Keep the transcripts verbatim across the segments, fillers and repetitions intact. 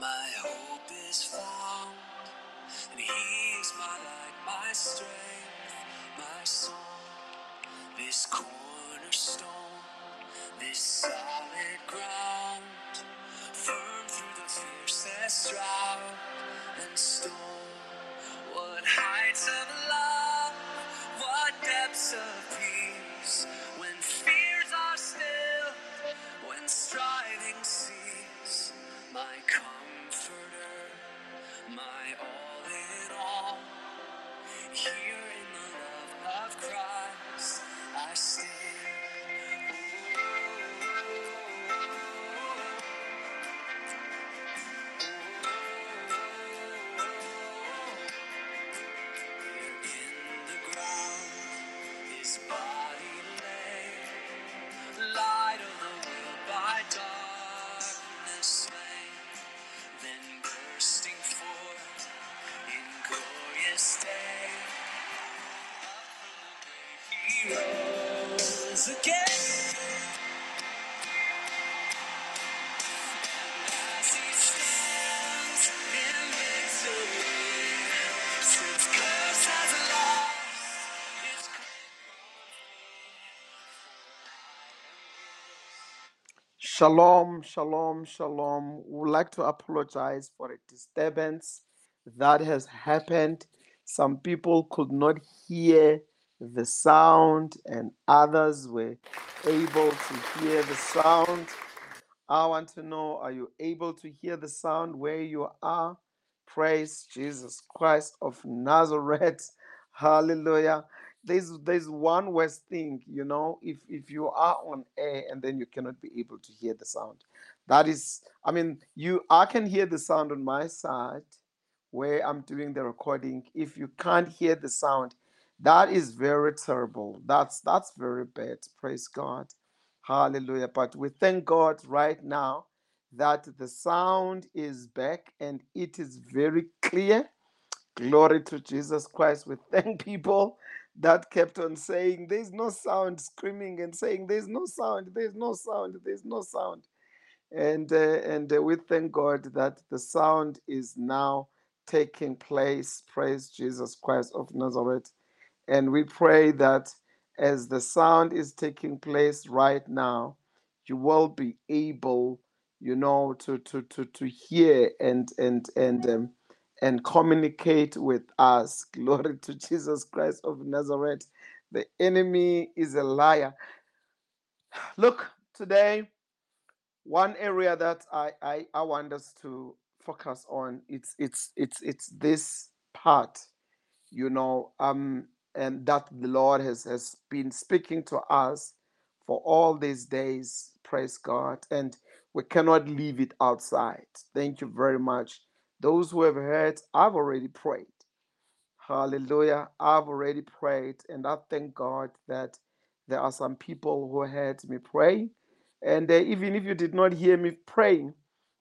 my hope is found, and He is my light, my strength, my song. This cornerstone, this solid ground, firm through the fiercest drought and storm. What heights of love, what depths of peace, when fears are still, when striving cease. My comforter, my all in all, here in the love of Christ I stand. Shalom, shalom, shalom. We would like to apologize for a disturbance that has happened. Some people could not hear the sound and others were able to hear the sound. I want to know, are you able to hear the sound where you are? Praise Jesus Christ of Nazareth. Hallelujah. There's there's one worst thing, you know, if if you are on air and then you cannot be able to hear the sound. That is, I mean, you I can hear the sound on my side where I'm doing the recording. If you can't hear the sound, that is very terrible. That's that's very bad. Praise God. Hallelujah. But we thank God right now that the sound is back and it is very clear. Glory to Jesus Christ. We thank people that kept on saying, there's no sound, screaming and saying, there's no sound, there's no sound, there's no sound. And, uh, and uh, we thank God that the sound is now taking place. Praise Jesus Christ of Nazareth. And we pray that as the sound is taking place right now, you will be able, you know, to, to, to, to hear and, and, and, um, and communicate with us. Glory to Jesus Christ of Nazareth. The enemy is a liar. Look, today, one area that I, I, I want us to focus on, it's it's it's it's this part, you know, um, and that the Lord has, has been speaking to us for all these days. Praise God. And we cannot leave it outside. Thank you very much. Those who have heard, I've already prayed. Hallelujah. I've already prayed. And I thank God that there are some people who heard me pray. And uh, even if you did not hear me praying,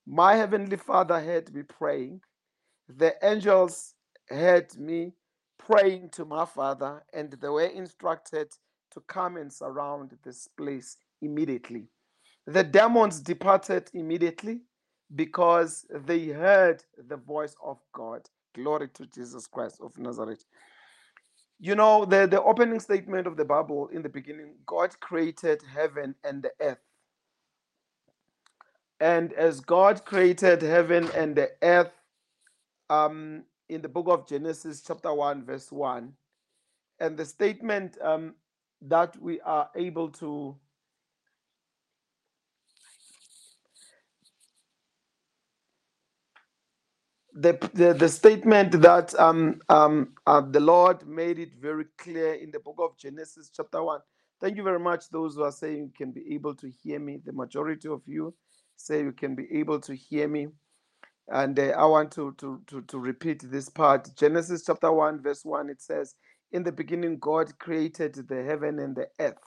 my Heavenly Father heard me praying. The angels heard me praying to my Father. And they were instructed to come and surround this place immediately. The demons departed immediately, because they heard the voice of God. Glory to Jesus Christ of Nazareth. You know, the, the opening statement of the Bible, in the beginning, God created heaven and the earth. And as God created heaven and the earth, um, in the book of Genesis, chapter one, verse one, and the statement um, that we are able to The, the, the statement that um, um, uh, the Lord made it very clear in the book of Genesis chapter one. Thank you very much. Those who are saying you can be able to hear me. The majority of you say you can be able to hear me. And uh, I want to, to, to, to repeat this part. Genesis chapter one verse one, it says, in the beginning God created the heaven and the earth.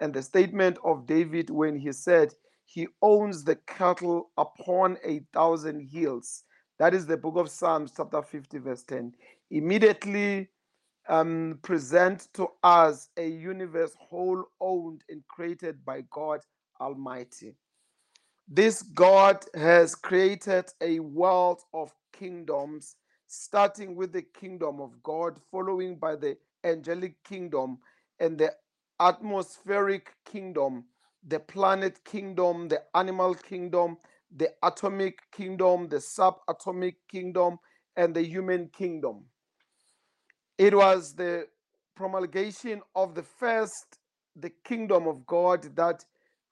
And the statement of David when he said he owns the cattle upon a thousand hills. That is the book of Psalms, chapter fifty, verse ten. Immediately um, present to us a universe whole owned and created by God Almighty. This God has created a world of kingdoms, starting with the kingdom of God, following by the angelic kingdom and the atmospheric kingdom, the planet kingdom, the animal kingdom, the atomic kingdom, the subatomic kingdom, and the human kingdom. It was the promulgation of the first, the kingdom of God, that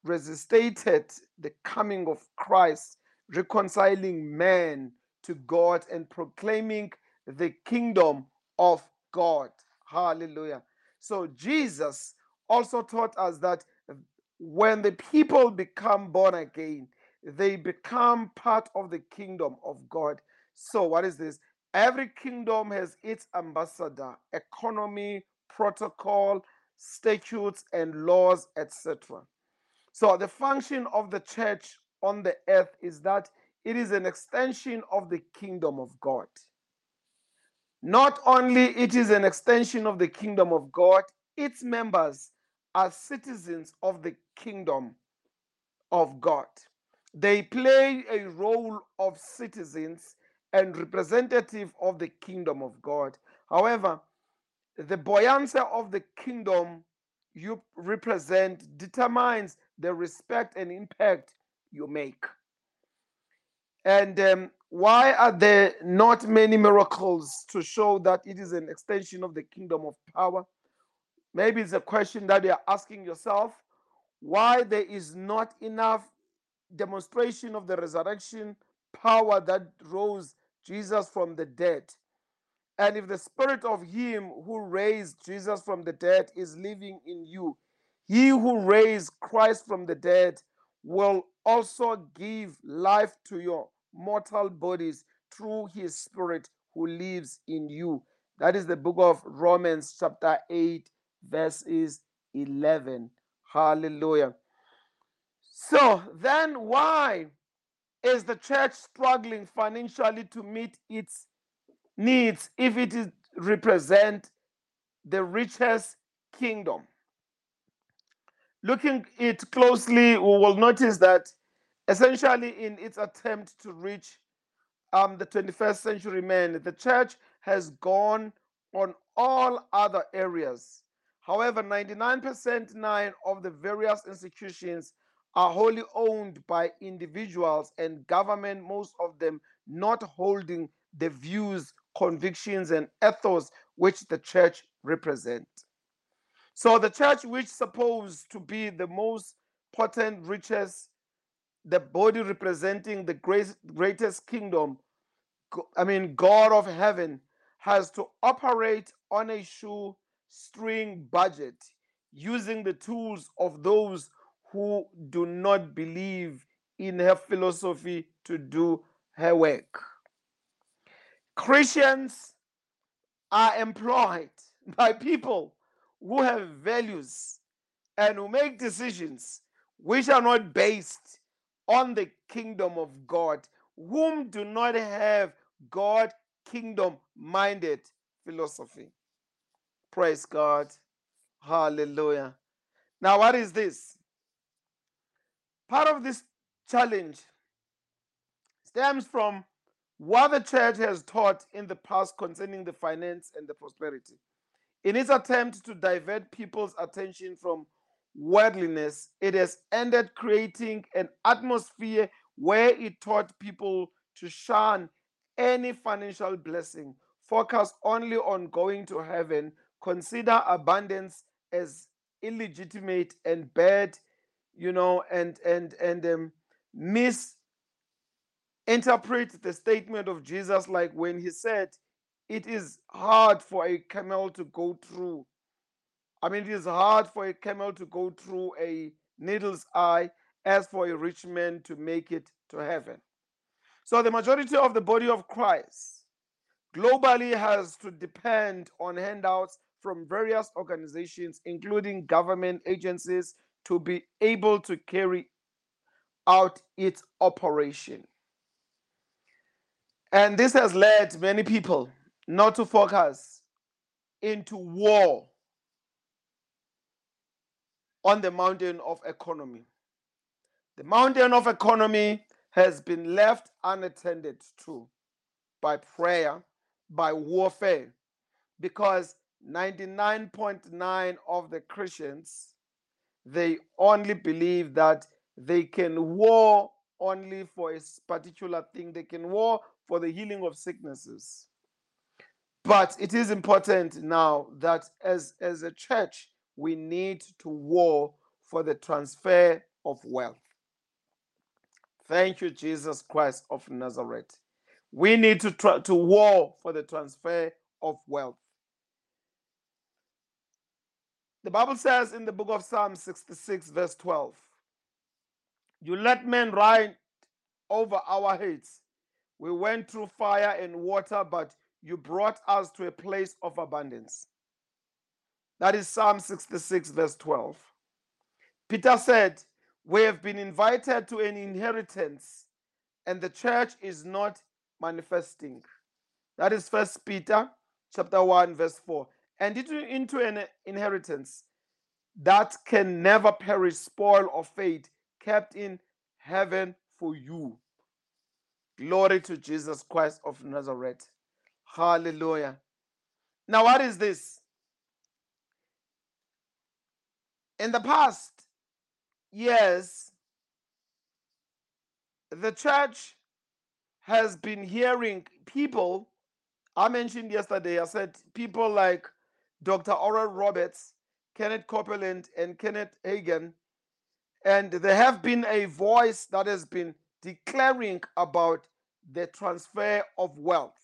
resuscitated the coming of Christ, reconciling man to God and proclaiming the kingdom of God. Hallelujah. So Jesus also taught us that when the people become born again, they become part of the kingdom of God. So what is this? Every kingdom has its ambassador, economy, protocol, statutes, and laws, et cetera. So the function of the church on the earth is that it is an extension of the kingdom of God. Not only it is an extension of the kingdom of God, its members are citizens of the kingdom of God. They play a role of citizens and representative of the kingdom of God. However, the buoyancy of the kingdom you represent determines the respect and impact you make. And um, why are there not many miracles to show that it is an extension of the kingdom of power? Maybe it's a question that you are asking yourself, why there is not enough demonstration of the resurrection power that rose Jesus from the dead. And if the spirit of him who raised Jesus from the dead is living in you, he who raised Christ from the dead will also give life to your mortal bodies through his spirit who lives in you. That is the book of Romans chapter eight, verses eleven. Hallelujah. So then why is the church struggling financially to meet its needs if it is represent the richest kingdom? Looking it closely, we will notice that essentially in its attempt to reach um, the twenty-first century man, the church has gone on all other areas. However, ninety-nine percent of the various institutions are wholly owned by individuals and government, most of them not holding the views, convictions, and ethos which the church represents. So the church, which is supposed to be the most potent, richest, the body representing the great, greatest kingdom, I mean, God of heaven, has to operate on a shoestring budget, using the tools of those who do not believe in her philosophy to do her work. Christians are employed by people who have values and who make decisions which are not based on the kingdom of God, whom do not have God kingdom-minded philosophy. Praise God. Hallelujah. Now, what is this? Part of this challenge stems from what the church has taught in the past concerning the finance and the prosperity. In its attempt to divert people's attention from worldliness, it has ended creating an atmosphere where it taught people to shun any financial blessing, focus only on going to heaven, consider abundance as illegitimate and bad, you know, and and and um, misinterpret the statement of Jesus, like when he said, "It is hard for a camel to go through." I mean, it is hard for a camel to go through a needle's eye, as for a rich man to make it to heaven. So the majority of the body of Christ globally has to depend on handouts from various organizations, including government agencies, to be able to carry out its operation. And this has led many people not to focus into war on the mountain of economy. The mountain of economy has been left unattended to by prayer, by warfare, because ninety-nine point nine of the Christians, they only believe that they can war only for a particular thing. They can war for the healing of sicknesses. But it is important now that as, as a church, we need to war for the transfer of wealth. Thank you, Jesus Christ of Nazareth. We need to try to war for the transfer of wealth. The Bible says in the book of Psalm sixty-six, verse twelve, "You let men ride over our heads. We went through fire and water, but you brought us to a place of abundance." That is Psalm sixty-six, verse twelve. Peter said, "We have been invited to an inheritance, and the church is not manifesting." That is First Peter chapter one, verse four. "And into an inheritance that can never perish, spoil, or fade, kept in heaven for you." Glory to Jesus Christ of Nazareth. Hallelujah. Now, what is this? In the past years, the church has been hearing people. I mentioned yesterday, I said people like Doctor Oral Roberts, Kenneth Copeland, and Kenneth Hagin, and there have been a voice that has been declaring about the transfer of wealth.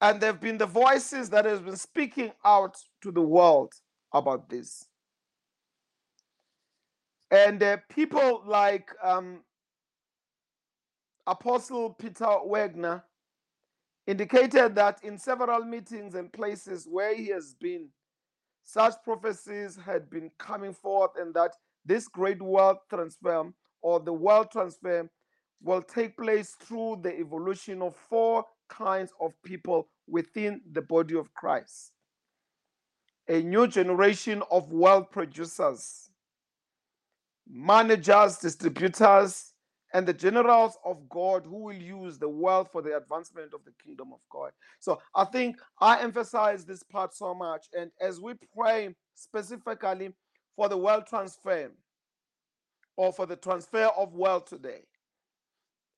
And there have been the voices that has been speaking out to the world about this. And uh, people like um, Apostle Peter Wagner indicated that in several meetings and places where he has been, such prophecies had been coming forth, and that this great wealth transfer, or the wealth transfer, will take place through the evolution of four kinds of people within the body of Christ. A new generation of wealth producers, managers, distributors, and the generals of God who will use the wealth for the advancement of the kingdom of God. So I think I emphasize this part so much. And as we pray specifically for the wealth transfer, or for the transfer of wealth today,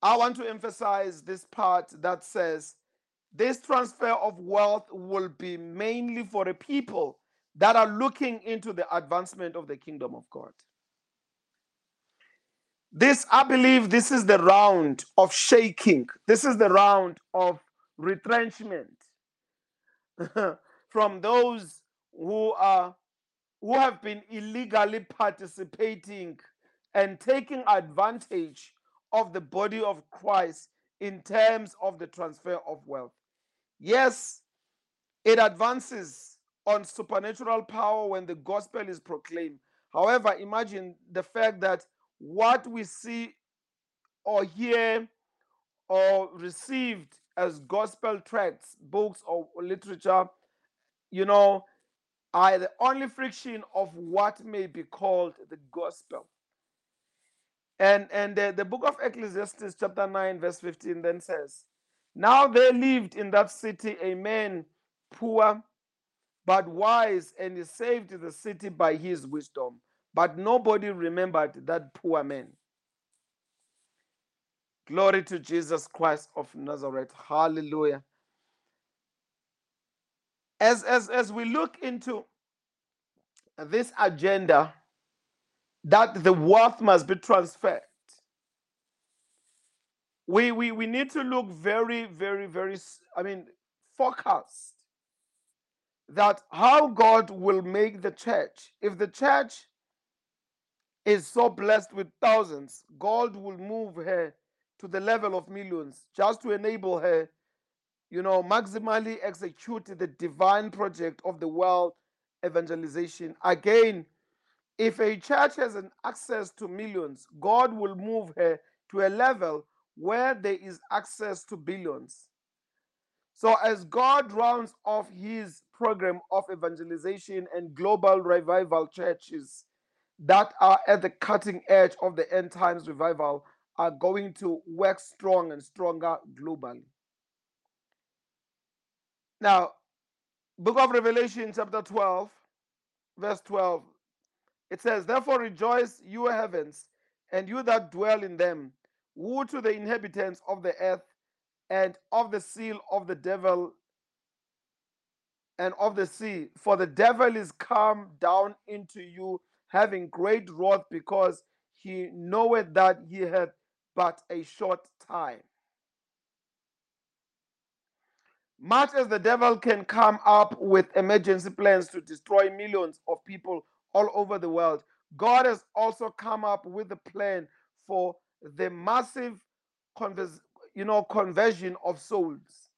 I want to emphasize this part that says this transfer of wealth will be mainly for the people that are looking into the advancement of the kingdom of God. This, I believe, this is the round of shaking. This is the round of retrenchment from those who are who have been illegally participating and taking advantage of the body of Christ in terms of the transfer of wealth. Yes, it advances on supernatural power when the gospel is proclaimed. However, imagine the fact that what we see or hear or received as gospel tracts, books, or literature, you know, are the only friction of what may be called the gospel. And, and the, the book of Ecclesiastes chapter nine, verse fifteen then says, "Now there lived in that city a man poor but wise, and he saved the city by his wisdom. But nobody remembered that poor man." Glory to Jesus Christ of Nazareth. Hallelujah. As, as, as we look into this agenda that the wealth must be transferred, we, we, we need to look very, very, very, I mean, focused that how God will make the church. If the church is so blessed with thousands, God will move her to the level of millions just to enable her, you know, maximally execute the divine project of the world evangelization. Again, if a church has an access to millions, God will move her to a level where there is access to billions. So as God rounds off his program of evangelization and global revival churches, that are at the cutting edge of the end times revival are going to work strong and stronger globally. Now, Book of Revelation, chapter twelve, verse twelve, it says, "Therefore rejoice, you heavens, and you that dwell in them. Woe to the inhabitants of the earth, and of the seal of the devil, and of the sea. For the devil is come down into you, having great wrath, because he knoweth that he hath but a short time." Much as the devil can come up with emergency plans to destroy millions of people all over the world, God has also come up with a plan for the massive convers- you know, conversion of souls.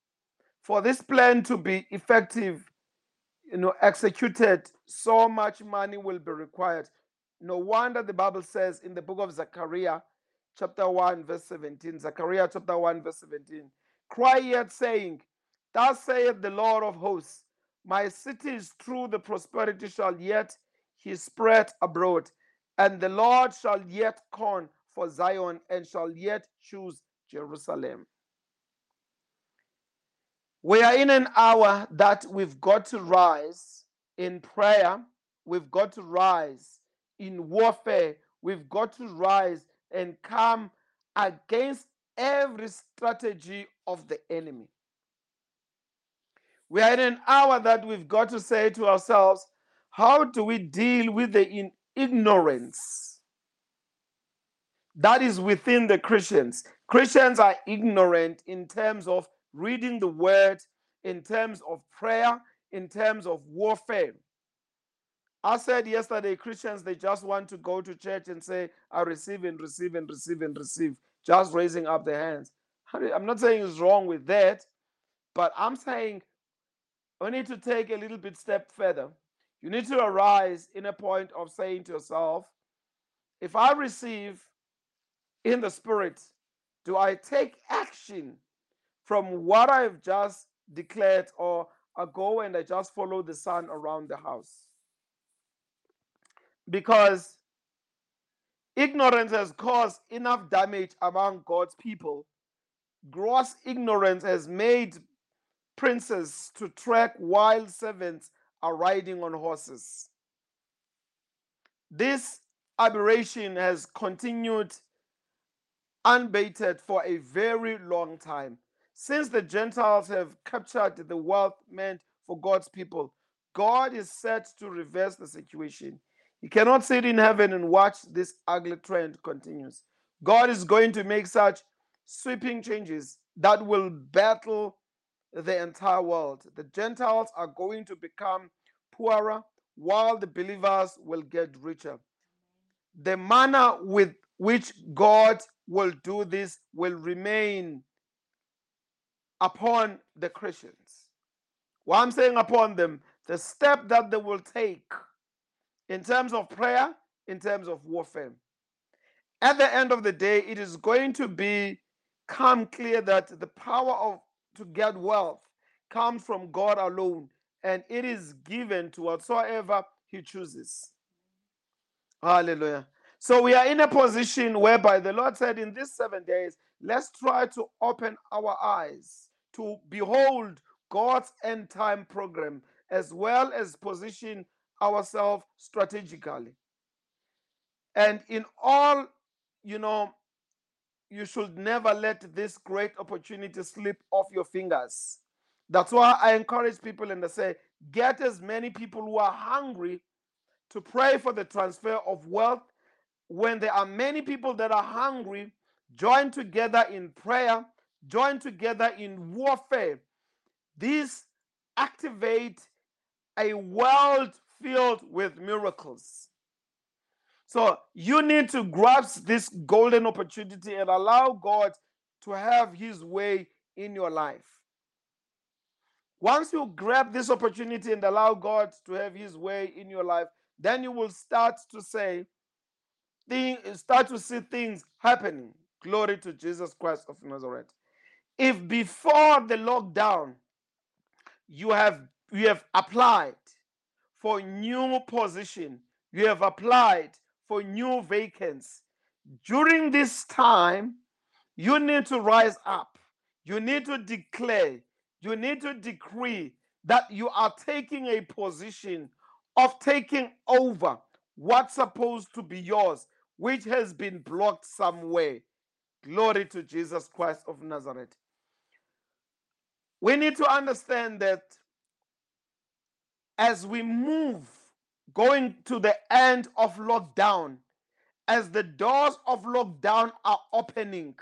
For this plan to be effective, you know, executed, so much money will be required. No wonder the Bible says in the book of Zechariah, chapter one, verse seventeen, Zechariah chapter one, verse seventeen, "Cry yet, saying, Thus saith the Lord of hosts, my cities through the prosperity shall yet he spread abroad, and the Lord shall yet corn for Zion, and shall yet choose Jerusalem." We are in an hour that we've got to rise in prayer, we've got to rise in warfare, we've got to rise and come against every strategy of the enemy. We are in an hour that we've got to say to ourselves, how do we deal with the in ignorance that is within the Christians? Christians are ignorant in terms of reading the word, in terms of prayer, in terms of warfare. I said yesterday, Christians, they just want to go to church and say, I receive and receive and receive and receive, just raising up their hands. I'm not saying it's wrong with that, but I'm saying, we need to take a little bit step further. You need to arise in a point of saying to yourself, if I receive in the spirit, do I take action from what I've just declared, or I go and I just follow the sun around the house? Because ignorance has caused enough damage among God's people. Gross ignorance has made princes to track while servants are riding on horses. This aberration has continued unabated for a very long time. Since the Gentiles have captured the wealth meant for God's people, God is set to reverse the situation. He cannot sit in heaven and watch this ugly trend continues. God is going to make such sweeping changes that will battle the entire world. The Gentiles are going to become poorer, while the believers will get richer. The manner with which God will do this will remain upon the Christians. What I'm saying upon them, the step that they will take in terms of prayer, in terms of warfare. At the end of the day, it is going to become clear that the power of to get wealth comes from God alone, and it is given to whatsoever he chooses. Hallelujah. So we are in a position whereby the Lord said, in these seven days, let's try to open our eyes to behold God's end time program, as well as position ourselves strategically. And in all, you know, you should never let this great opportunity slip off your fingers. That's why I encourage people and I say, get as many people who are hungry to pray for the transfer of wealth. When there are many people that are hungry, join together in prayer, join together in warfare. These activate a world filled with miracles. So you need to grasp this golden opportunity and allow God to have his way in your life. Once you grab this opportunity and allow God to have his way in your life, then you will start to say, thing, start to see things happening. Glory to Jesus Christ of Nazareth. If before the lockdown, you have, you have applied for new position, you have applied for new vacancies. During this time, you need to rise up. You need to declare. You need to decree that you are taking a position of taking over what's supposed to be yours, which has been blocked somewhere. Glory to Jesus Christ of Nazareth. We need to understand that as we move, going to the end of lockdown, as the doors of lockdown are opening,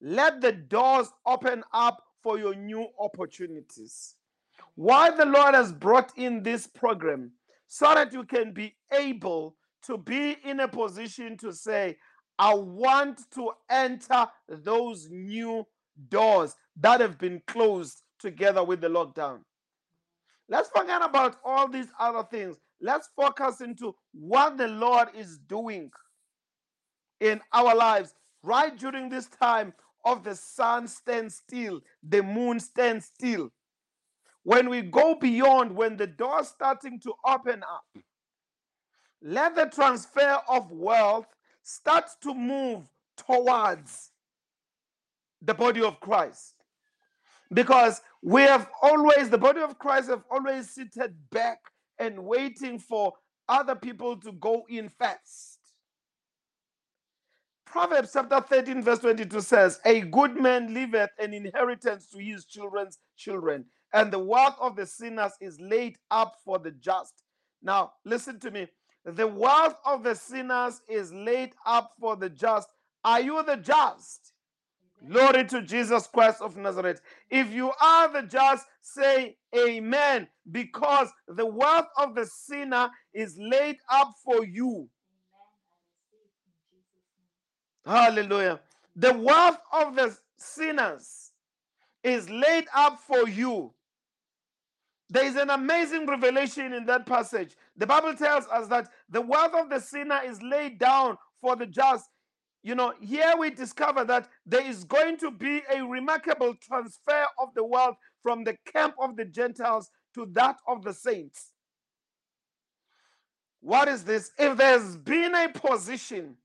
let the doors open up for your new opportunities. Why the Lord has brought in this program, so that you can be able to be in a position to say, I want to enter those new doors that have been closed together with the lockdown. Let's forget about all these other things. Let's focus into what the Lord is doing in our lives right during this time of the sun stands still, the moon stands still. When we go beyond, when the door's starting to open up, let the transfer of wealth start to move towards the body of Christ. Because we have always, the body of Christ have always seated back and waiting for other people to go in first. Proverbs chapter thirteen verse twenty-two says, a good man leaveth an inheritance to his children's children, and the wealth of the sinners is laid up for the just. Now, listen to me. The wealth of the sinners is laid up for the just. Are you the just? Glory to Jesus Christ of Nazareth. If you are the just, say amen, because the wealth of the sinner is laid up for you. Hallelujah. The wealth of the sinners is laid up for you. There is an amazing revelation in that passage. The Bible tells us that the wealth of the sinner is laid down for the just. You know, here we discover that there is going to be a remarkable transfer of the wealth from the camp of the Gentiles to that of the saints. What is this? If there's been a position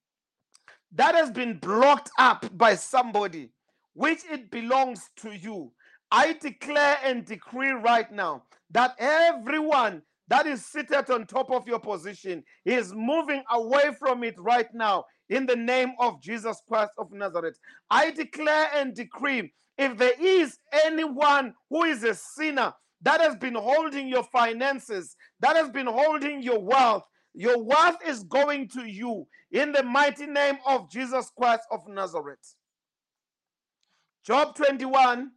that has been blocked up by somebody, which it belongs to you, I declare and decree right now that everyone that is seated on top of your position is moving away from it right now in the name of Jesus Christ of Nazareth. I declare and decree, if there is anyone who is a sinner that has been holding your finances, that has been holding your wealth, your wealth is going to you in the mighty name of Jesus Christ of Nazareth. Job twenty-one,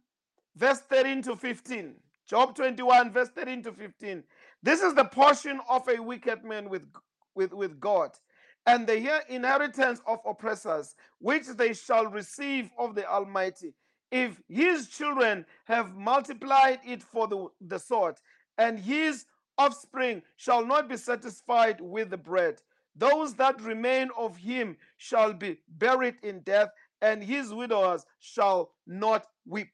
verse thirteen to fifteen. Job twenty-one, verse thirteen to fifteen. This is the portion of a wicked man with, with, with God, and the inheritance of oppressors, which they shall receive of the Almighty. If his children have multiplied it for the, the sword, and his offspring shall not be satisfied with the bread. Those that remain of him shall be buried in death, and his widowers shall not weep.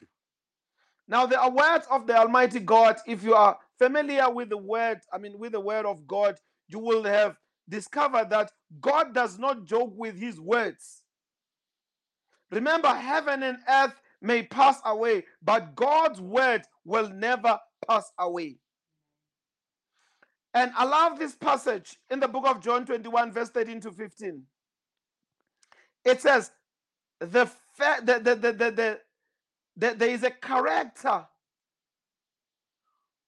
Now, the words of the Almighty God, if you are familiar with the word, I mean, with the word of God, you will have discovered that God does not joke with his words. Remember, heaven and earth may pass away, but God's word will never pass away. And I love this passage in the book of John twenty-one, verse thirteen to fifteen. It says, the, the, the, the, the, the That there is a character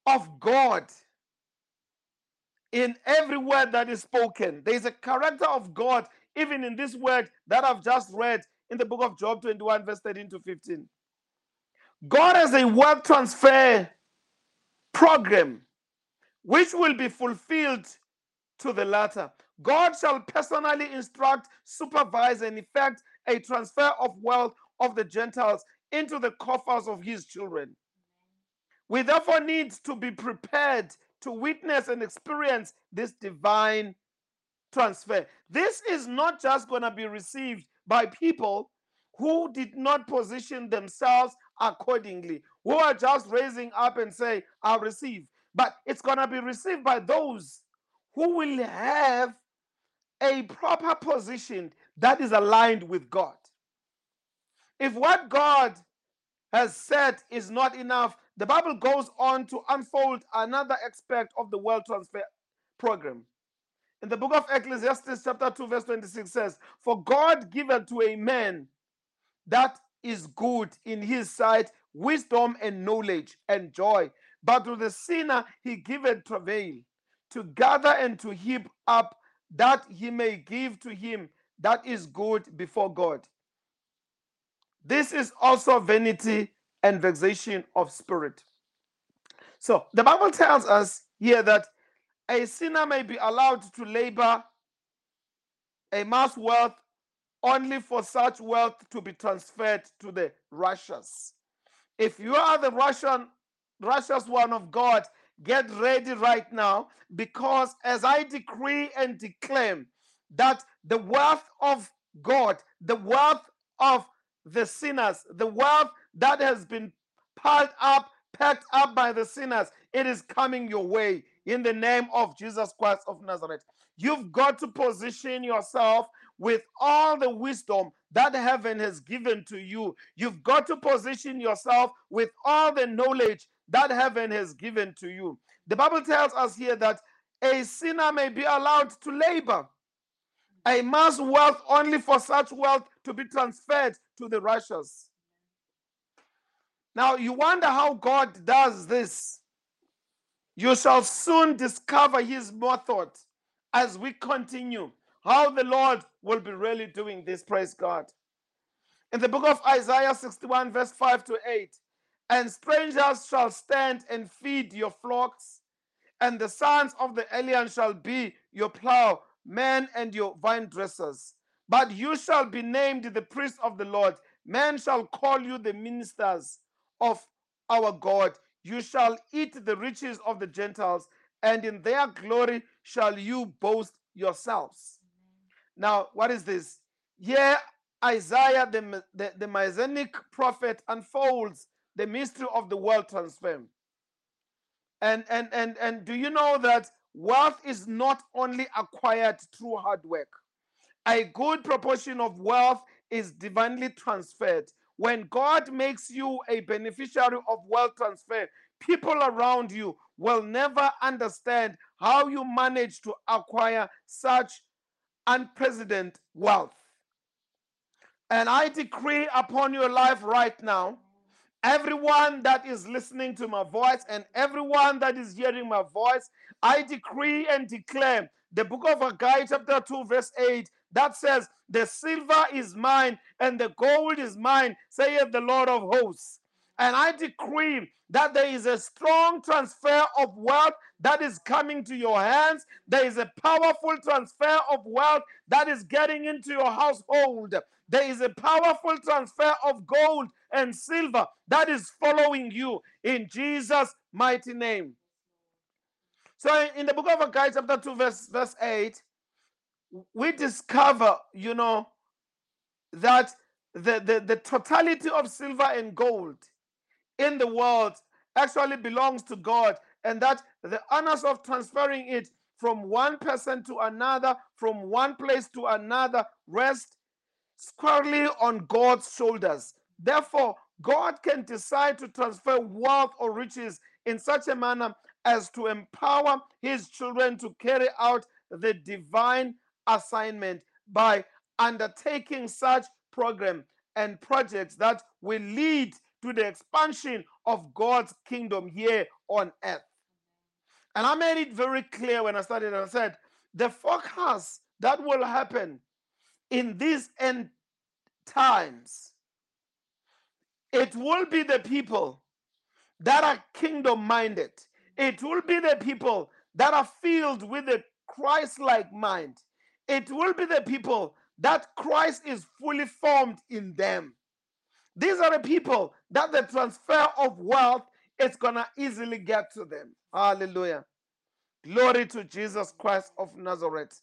of God in every word that is spoken. There is a character of God even in this word that I've just read in the book of Job twenty-one, verse thirteen to fifteen. God has a word transfer program which will be fulfilled to the latter. God shall personally instruct, supervise, and effect a transfer of wealth of the Gentiles into the coffers of his children. We therefore need to be prepared to witness and experience this divine transfer. This is not just going to be received by people who did not position themselves accordingly, who are just raising up and say, I'll receive. But it's going to be received by those who will have a proper position that is aligned with God. If what God has said is not enough, the Bible goes on to unfold another aspect of the world transfer program. In the book of Ecclesiastes chapter two verse twenty-six says, "For God giveth to a man that is good in his sight wisdom and knowledge and joy, but to the sinner he giveth travail, to gather and to heap up that he may give to him that is good before God. This is also vanity and vexation of spirit." So the Bible tells us here that a sinner may be allowed to labor, amass wealth, only for such wealth to be transferred to the righteous. If you are the Russian, righteous one of God, get ready right now, because as I decree and declare that the wealth of God, the wealth of the sinners, the wealth that has been piled up, packed up by the sinners, it is coming your way in the name of Jesus Christ of Nazareth. You've got to position yourself with all the wisdom that heaven has given to you. You've got to position yourself with all the knowledge that heaven has given to you. The Bible tells us here that a sinner may be allowed to labor, amass wealth only for such wealth to be transferred to the righteous. Now, you wonder how God does this. You shall soon discover his method as we continue, how the Lord will be really doing this, praise God. In the book of Isaiah sixty-one, verse five to eight, "And strangers shall stand and feed your flocks, and the sons of the alien shall be your plowmen and your vine dressers. But you shall be named the priest of the Lord. Men shall call you the ministers of our God. You shall eat the riches of the Gentiles, and in their glory shall you boast yourselves." Now, what is this? Here, Isaiah, the, the, the Messianic prophet, unfolds the mystery of the world transfer. And, and, and, and do you know that wealth is not only acquired through hard work? A good proportion of wealth is divinely transferred. When God makes you a beneficiary of wealth transfer, people around you will never understand how you manage to acquire such unprecedented wealth. And I decree upon your life right now, everyone that is listening to my voice and everyone that is hearing my voice, I decree and declare the book of Haggai chapter two verse eight, that says, "The silver is mine and the gold is mine, saith the Lord of hosts." And I decree that there is a strong transfer of wealth that is coming to your hands. There is a powerful transfer of wealth that is getting into your household. There is a powerful transfer of gold and silver that is following you in Jesus' mighty name. So in the book of Haggai chapter two verse, verse eight, we discover, you know, that the, the, the totality of silver and gold in the world actually belongs to God, and that the honors of transferring it from one person to another, from one place to another, rest squarely on God's shoulders. Therefore, God can decide to transfer wealth or riches in such a manner as to empower his children to carry out the divine assignment by undertaking such program and projects that will lead to the expansion of God's kingdom here on earth. And I made it very clear when I started, I said, the forecast that will happen in these end times, it will be the people that are kingdom-minded. It will be the people that are filled with the Christ-like mind. It will be the people that Christ is fully formed in them. These are the people that the transfer of wealth is going to easily get to them. Hallelujah. Glory to Jesus Christ of Nazareth.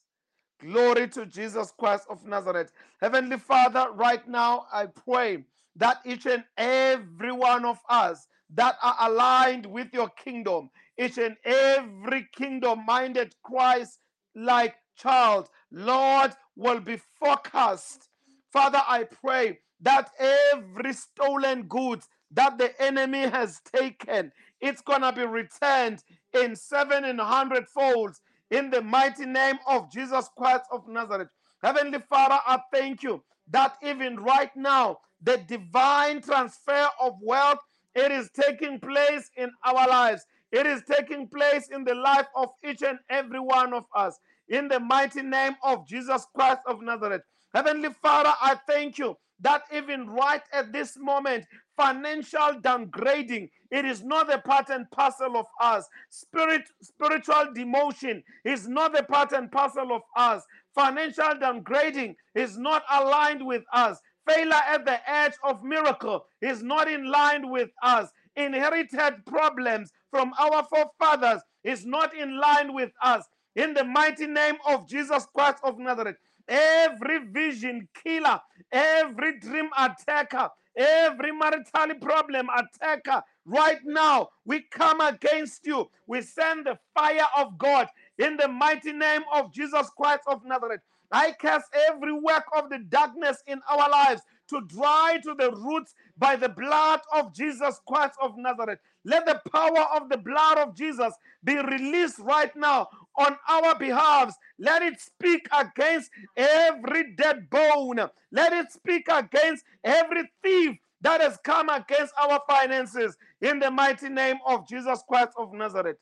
Glory to Jesus Christ of Nazareth. Heavenly Father, right now I pray that each and every one of us that are aligned with your kingdom, each and every kingdom-minded Christ-like child Lord, will be focused. Father, I pray that every stolen goods that the enemy has taken, it's going to be returned in seven and hundred folds in the mighty name of Jesus Christ of Nazareth. Heavenly Father, I thank you that even right now, the divine transfer of wealth, it is taking place in our lives. It is taking place in the life of each and every one of us. In the mighty name of Jesus Christ of Nazareth. Heavenly Father, I thank you that even right at this moment, financial downgrading, it is not the part and parcel of us. Spirit, spiritual demotion is not the part and parcel of us. Financial downgrading is not aligned with us. Failure at the edge of miracle is not in line with us. Inherited problems from our forefathers is not in line with us. In the mighty name of Jesus Christ of Nazareth, every vision killer, every dream attacker, every marital problem attacker, right now, we come against you. We send the fire of God in the mighty name of Jesus Christ of Nazareth. I cast every work of the darkness in our lives to dry to the roots by the blood of Jesus Christ of Nazareth. Let the power of the blood of Jesus be released right now on our behalves. Let it speak against every dead bone. Let it speak against every thief that has come against our finances in the mighty name of Jesus Christ of Nazareth.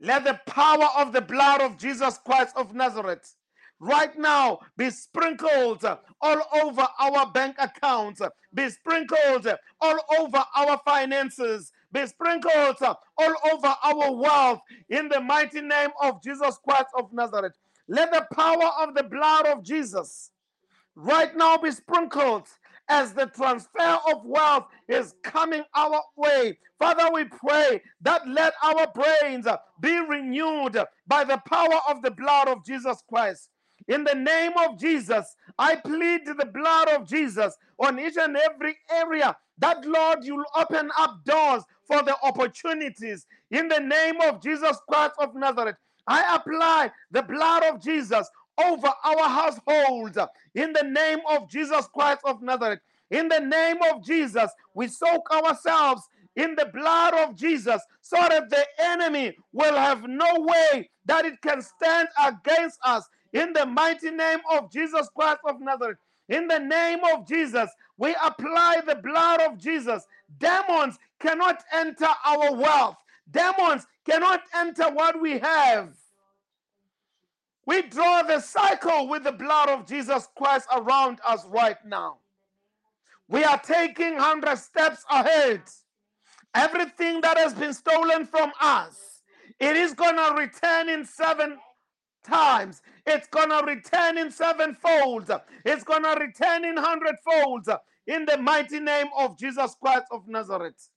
Let the power of the blood of Jesus Christ of Nazareth right now be sprinkled all over our bank accounts, be sprinkled all over our finances, be sprinkled all over our wealth in the mighty name of Jesus Christ of Nazareth. Let the power of the blood of Jesus right now be sprinkled as the transfer of wealth is coming our way. Father, we pray that let our brains be renewed by the power of the blood of Jesus Christ. In the name of Jesus, I plead the blood of Jesus on each and every area that, Lord, you'll open up doors for the opportunities. In the name of Jesus Christ of Nazareth, I apply the blood of Jesus over our households. In the name of Jesus Christ of Nazareth, in the name of Jesus, we soak ourselves in the blood of Jesus so that the enemy will have no way that it can stand against us. In the mighty name of Jesus Christ of Nazareth, in the name of Jesus, we apply the blood of Jesus. Demons cannot enter our wealth. Demons cannot enter what we have. We draw the cycle with the blood of Jesus Christ around us right now. We are taking one hundred steps ahead. Everything that has been stolen from us, it is going to return in seven times. It's gonna return in sevenfold. It's gonna return in hundredfold in the mighty name of Jesus Christ of Nazareth.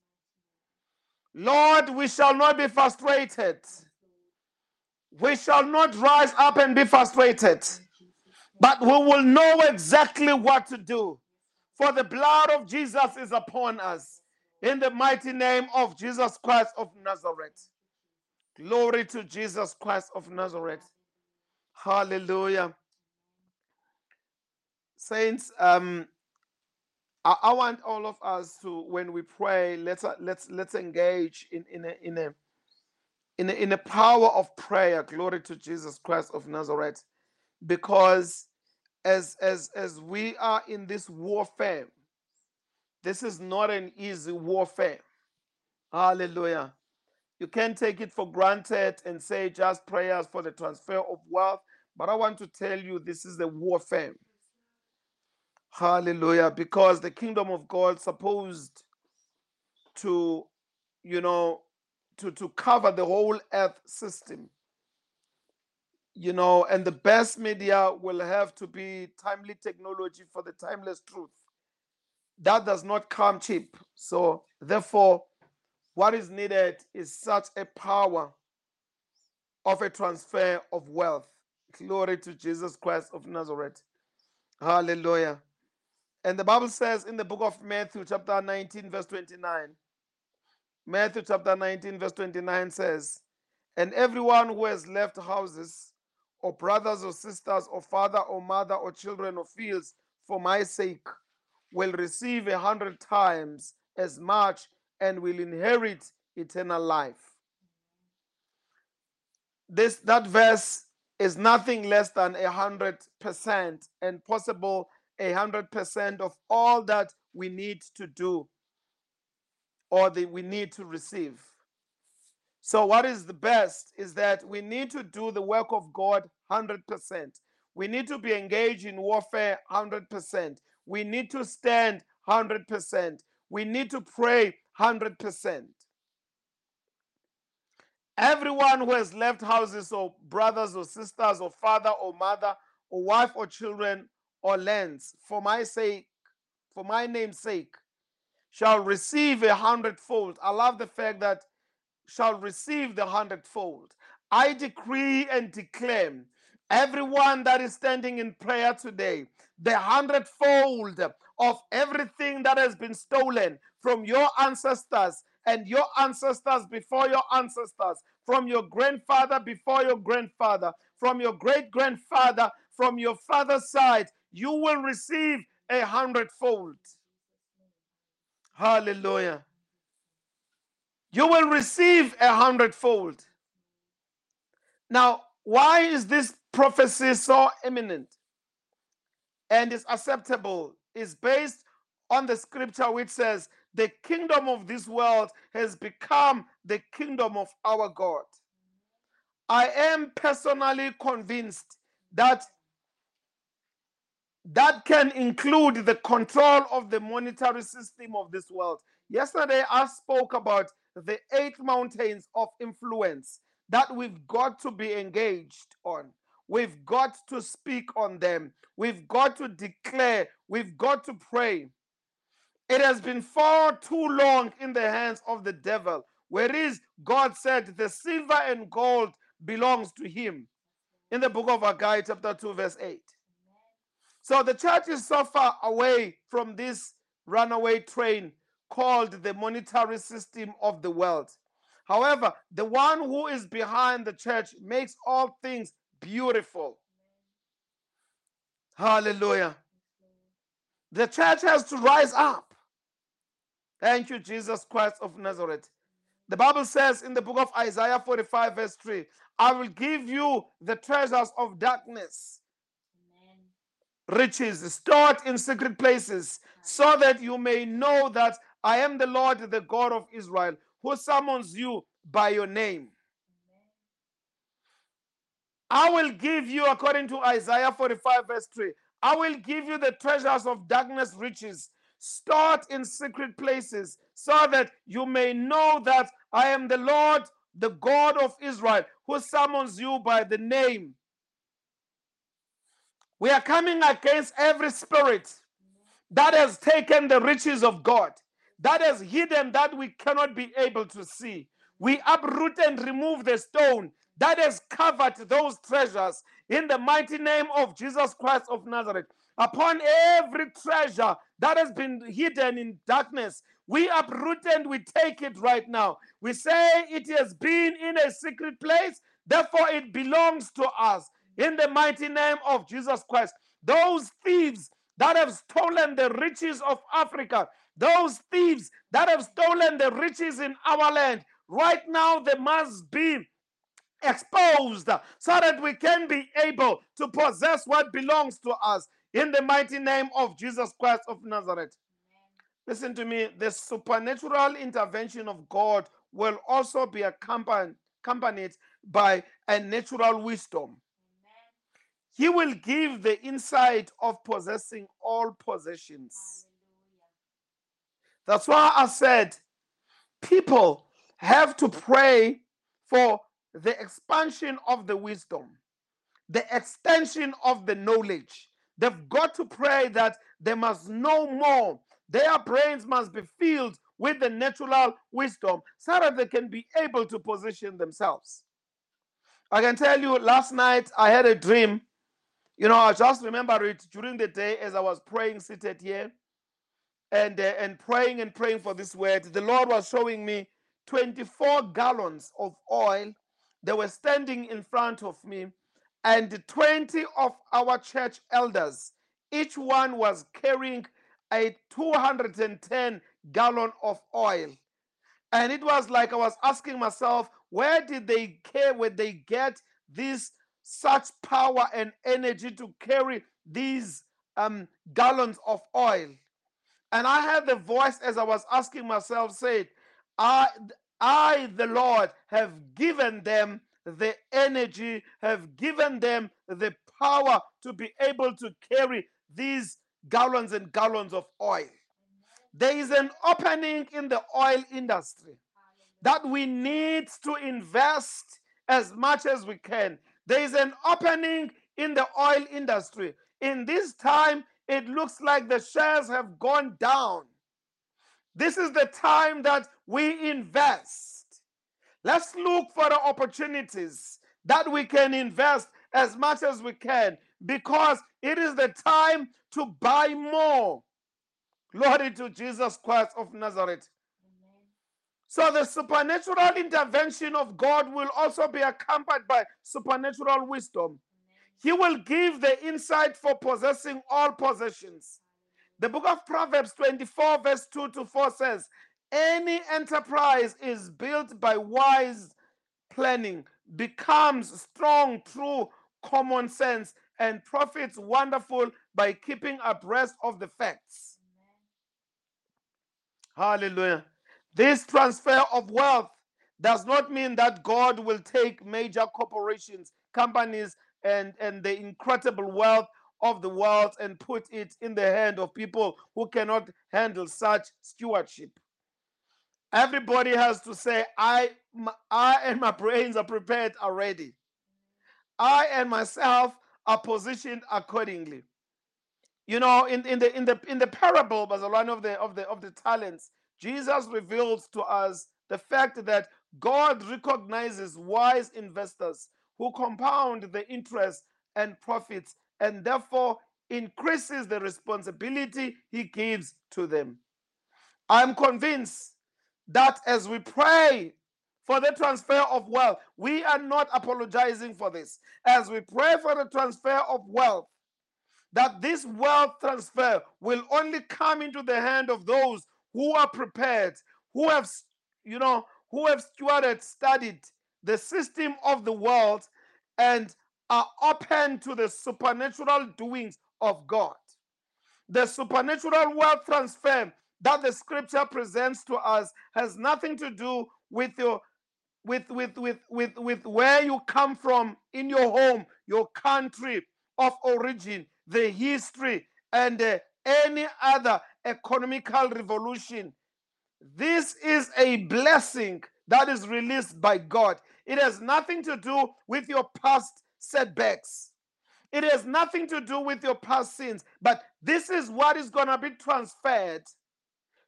Lord, we shall not be frustrated. We shall not rise up and be frustrated, but we will know exactly what to do, for the blood of Jesus is upon us in the mighty name of Jesus Christ of Nazareth. Glory to Jesus Christ of Nazareth. Hallelujah. Saints, um, I, I want all of us to, when we pray, let's let's let's engage in in a, in a in a in a power of prayer. Glory to Jesus Christ of Nazareth, because as as as we are in this warfare, this is not an easy warfare. Hallelujah. You can't take it for granted and say just prayers for the transfer of wealth. But I want to tell you, this is the warfare. Hallelujah. Because the kingdom of God is supposed to, you know, to, to cover the whole earth system. You know, and the best media will have to be timely technology for the timeless truth. That does not come cheap. So, therefore, what is needed is such a power of a transfer of wealth. Glory to Jesus Christ of Nazareth. Hallelujah. And the Bible says in the book of Matthew chapter nineteen verse twenty-nine, Matthew chapter nineteen verse twenty-nine says, and everyone who has left houses or brothers or sisters or father or mother or children or fields for my sake will receive a hundred times as much and will inherit eternal life. This that verse is nothing less than a hundred percent and possible a hundred percent of all that we need to do or that we need to receive. So what is the best is that we need to do the work of God one hundred percent. We need to be engaged in warfare one hundred percent. We need to stand one hundred percent. We need to pray one hundred percent. Everyone who has left houses or brothers or sisters or father or mother or wife or children or lands for my sake, for my name's sake, shall receive a hundredfold. I love the fact that shall receive the hundredfold. I decree and declare everyone that is standing in prayer today, the hundredfold of everything that has been stolen from your ancestors and your ancestors before your ancestors, from your grandfather before your grandfather, from your great-grandfather, from your father's side, you will receive a hundredfold. Hallelujah. You will receive a hundredfold. Now, why is this prophecy so imminent and is acceptable? It's based on the scripture which says, the kingdom of this world has become the kingdom of our God. I am personally convinced that that can include the control of the monetary system of this world. Yesterday, I spoke about the eight mountains of influence that we've got to be engaged on. We've got to speak on them. We've got to declare. We've got to pray. It has been far too long in the hands of the devil, whereas God said the silver and gold belongs to him in the book of Haggai chapter two verse eight. So the church is so far away from this runaway train called the monetary system of the world. However, the one who is behind the church makes all things beautiful. Hallelujah. The church has to rise up. Thank you, Jesus Christ of Nazareth. The Bible says in the book of Isaiah forty-five verse three, I will give you the treasures of darkness, Amen. Riches stored in secret places, so that you may know that I am the Lord, the God of Israel, who summons you by your name. Amen. I will give you, according to Isaiah forty-five verse three, I will give you the treasures of darkness, riches, stored in secret places, so that you may know that I am the Lord, the God of Israel, who summons you by the name. We are coming against every spirit that has taken the riches of God, that has hidden that we cannot be able to see. We uproot and remove the stone that has covered those treasures in the mighty name of Jesus Christ of Nazareth. Upon every treasure that has been hidden in darkness, we uproot and we take it right now. We say it has been in a secret place, therefore it belongs to us in the mighty name of Jesus Christ. Those thieves that have stolen the riches of Africa, those thieves that have stolen the riches in our land, right now they must be exposed so that we can be able to possess what belongs to us in the mighty name of Jesus Christ of Nazareth. Listen to me, the supernatural intervention of God will also be accompanied, accompanied by a natural wisdom. He will give the insight of possessing all possessions. Hallelujah. That's why I said people have to pray for the expansion of the wisdom, the extension of the knowledge. They've got to pray that they must know more. Their brains must be filled with the natural wisdom so that they can be able to position themselves. I can tell you, last night I had a dream. You know, I just remember it during the day as I was praying, seated here, and, uh, and praying and praying for this word. The Lord was showing me twenty-four gallons of oil. They were standing in front of me, and twenty of our church elders. Each one was carrying a two hundred ten gallon of oil. And it was like I was asking myself, where did they care when they get this such power and energy to carry these um, gallons of oil? And I heard the voice as I was asking myself said, I, I, the Lord, have given them the energy, have given them the power to be able to carry these gallons and gallons of oil. There is an opening in the oil industry that we need to invest as much as we can. There is an opening in the oil industry. In this time, it looks like the shares have gone down. This is the time that we invest. Let's look for the opportunities that we can invest as much as we can, because it is the time to buy more. Glory to Jesus Christ of Nazareth. Amen. So the supernatural intervention of God will also be accompanied by supernatural wisdom. Amen. He will give the insight for possessing all possessions. The book of Proverbs twenty-four verse two to four says, any enterprise is built by wise planning, becomes strong through common sense, and profits wonderful by keeping abreast of the facts. Amen. Hallelujah. This transfer of wealth does not mean that God will take major corporations, companies, and, and the incredible wealth of the world and put it in the hand of people who cannot handle such stewardship. Everybody has to say, I, my, I and my brains are prepared already. I and myself are positioned accordingly. You know, in, in the in the in the parable, Bazalwane, of the of the of the talents, Jesus reveals to us the fact that God recognizes wise investors who compound the interest and profits, and therefore increases the responsibility he gives to them. I'm convinced that as we pray for the transfer of wealth, we are not apologizing for this. As we pray for the transfer of wealth, that this wealth transfer will only come into the hand of those who are prepared, who have, you know, who have stewarded, studied the system of the world, and are open to the supernatural doings of God. The supernatural wealth transfer that the scripture presents to us has nothing to do with your with with with with with where you come from in your home, your country of origin, the history, and uh, any other economical revolution. This is a blessing that is released by God. It has nothing to do with your past setbacks. It has nothing to do with your past sins, but this is what is going to be transferred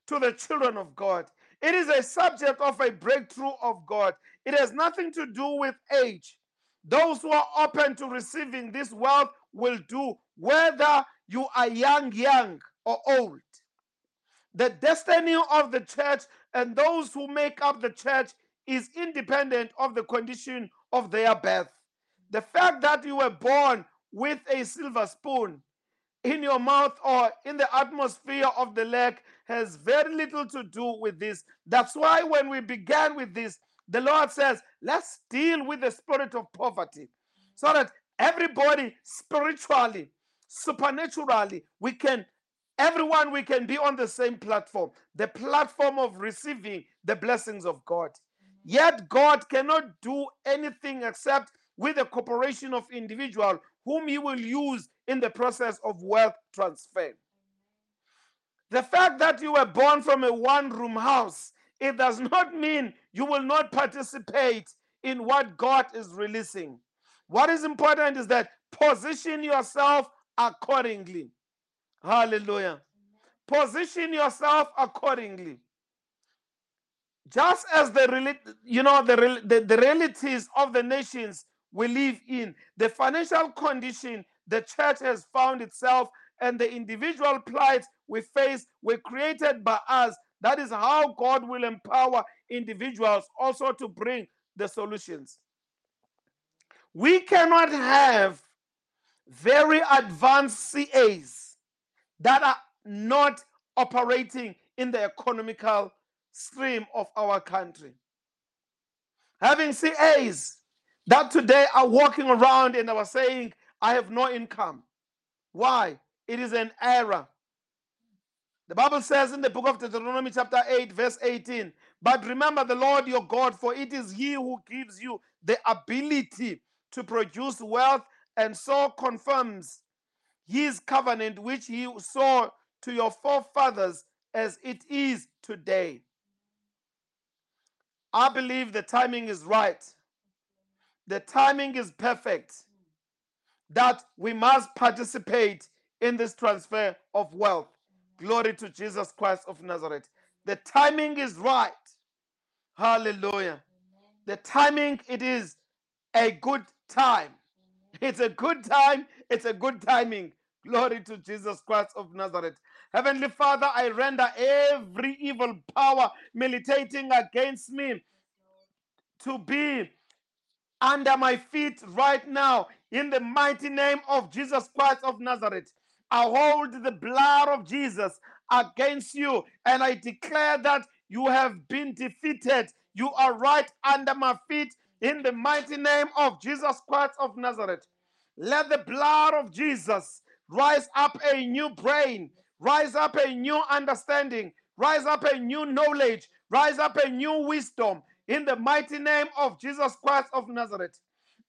to the children of God. It is a subject of a breakthrough of God. It has nothing to do with age. Those who are open to receiving this wealth will do, whether you are young, young, or old. The destiny of the church and those who make up the church is independent of the condition of their birth. The fact that you were born with a silver spoon in your mouth or in the atmosphere of the lake has very little to do with this. That's why when we began with this, the Lord says, let's deal with the spirit of poverty so that everybody spiritually, supernaturally, we can, everyone, we can be on the same platform, the platform of receiving the blessings of God. Yet God cannot do anything except with a corporation of individuals whom he will use in the process of wealth transfer. The fact that you were born from a one-room house, it does not mean you will not participate in what God is releasing. What is important is that position yourself accordingly. Hallelujah. Position yourself accordingly. Just as the, you know, the, the, the realities of the nations we live in, the financial condition the church has found itself, and the individual plight we face were created by us. That is how God will empower individuals also to bring the solutions. We cannot have very advanced C As that are not operating in the economical stream of our country. Having C As that today are walking around and are saying, I have no income. Why? It is an error. The Bible says in the book of Deuteronomy chapter eight, verse eighteen, but remember the Lord your God, for it is he who gives you the ability to produce wealth, and so confirms his covenant which he swore to your forefathers as it is today. I believe the timing is right. The timing is perfect, that we must participate in this transfer of wealth. Glory to Jesus Christ of Nazareth. The timing is right. Hallelujah. The timing, it is a good time. It's a good time. It's a good timing. Glory to Jesus Christ of Nazareth. Heavenly Father, I render every evil power militating against me to be under my feet right now, in the mighty name of Jesus Christ of Nazareth. I hold the blood of Jesus against you, and I declare that you have been defeated. You are right under my feet, in the mighty name of Jesus Christ of Nazareth. Let the blood of Jesus rise up a new brain, rise up a new understanding, rise up a new knowledge, rise up a new wisdom, in the mighty name of Jesus Christ of Nazareth.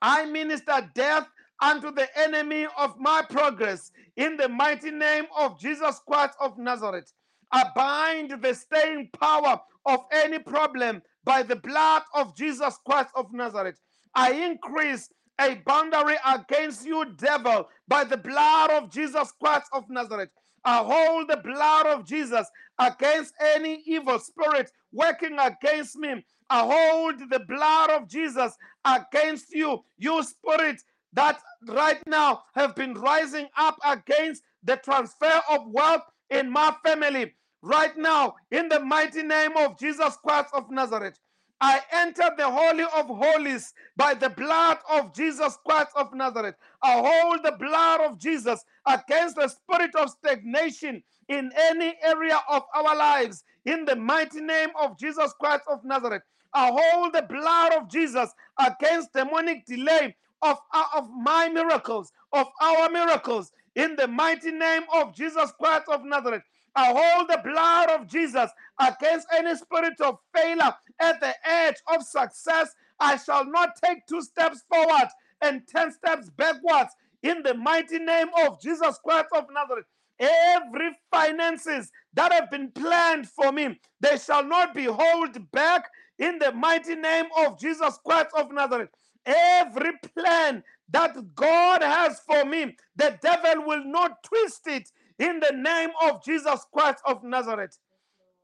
I minister death unto the enemy of my progress, in the mighty name of Jesus Christ of Nazareth. I bind the staying power of any problem by the blood of Jesus Christ of Nazareth. I increase a boundary against you, devil, by the blood of Jesus Christ of Nazareth. I hold the blood of Jesus against any evil spirit working against me. I hold the blood of Jesus against you, you spirit that right now have been rising up against the transfer of wealth in my family. Right now, in the mighty name of Jesus Christ of Nazareth, I enter the Holy of Holies by the blood of Jesus Christ of Nazareth. I hold the blood of Jesus against the spirit of stagnation in any area of our lives, in the mighty name of Jesus Christ of Nazareth. I hold the blood of Jesus against demonic delay of, of my miracles, of our miracles, in the mighty name of Jesus Christ of Nazareth. I hold the blood of Jesus against any spirit of failure at the edge of success. I shall not take two steps forward and ten steps backwards, in the mighty name of Jesus Christ of Nazareth. Every finances that have been planned for me, they shall not be held back, in the mighty name of Jesus Christ of Nazareth. Every plan that God has for me, the devil will not twist it, in the name of Jesus Christ of Nazareth.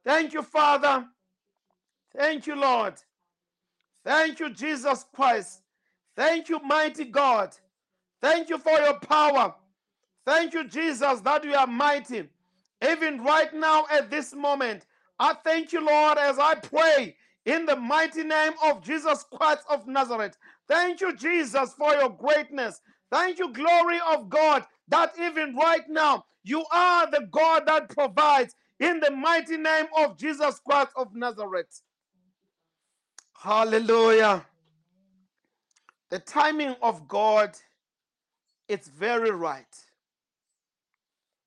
Thank you, Father. Thank you, Lord. Thank you, Jesus Christ. Thank you, mighty God. Thank you for your power. Thank you, Jesus, that you are mighty. Even right now at this moment, I thank you, Lord, as I pray in the mighty name of Jesus Christ of Nazareth. Thank you, Jesus, for your greatness. Thank you, glory of God, that even right now, you are the God that provides, in the mighty name of Jesus Christ of Nazareth. Hallelujah. The timing of God, it's very right.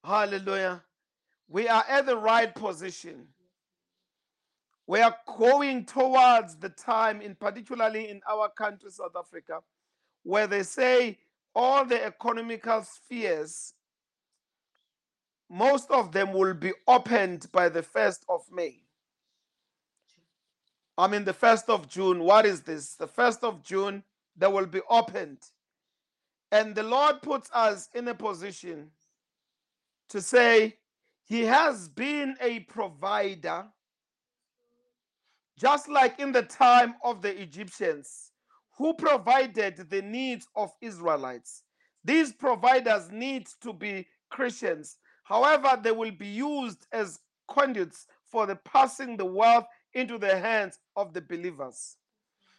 Hallelujah. We are at the right position. We are going towards the time, in particularly in our country, South Africa, where they say all the economical spheres, most of them will be opened by the first of May. I mean, the first of June. What is this? The first of June, they will be opened. And the Lord puts us in a position to say, he has been a provider, just like in the time of the Egyptians, who provided the needs of Israelites. These providers need to be Christians. However, they will be used as conduits for the passing the wealth into the hands of the believers.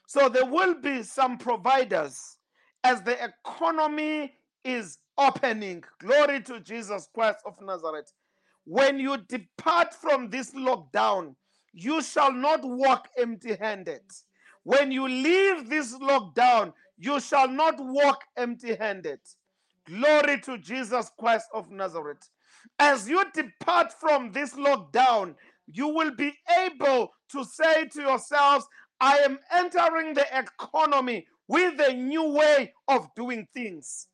So there will be some providers, as the economy is opening. Glory to Jesus Christ of Nazareth. When you depart from this lockdown, you shall not walk empty-handed. When you leave this lockdown, you shall not walk empty-handed. Glory to Jesus Christ of Nazareth. As you depart from this lockdown, you will be able to say to yourselves, I am entering the economy with a new way of doing things.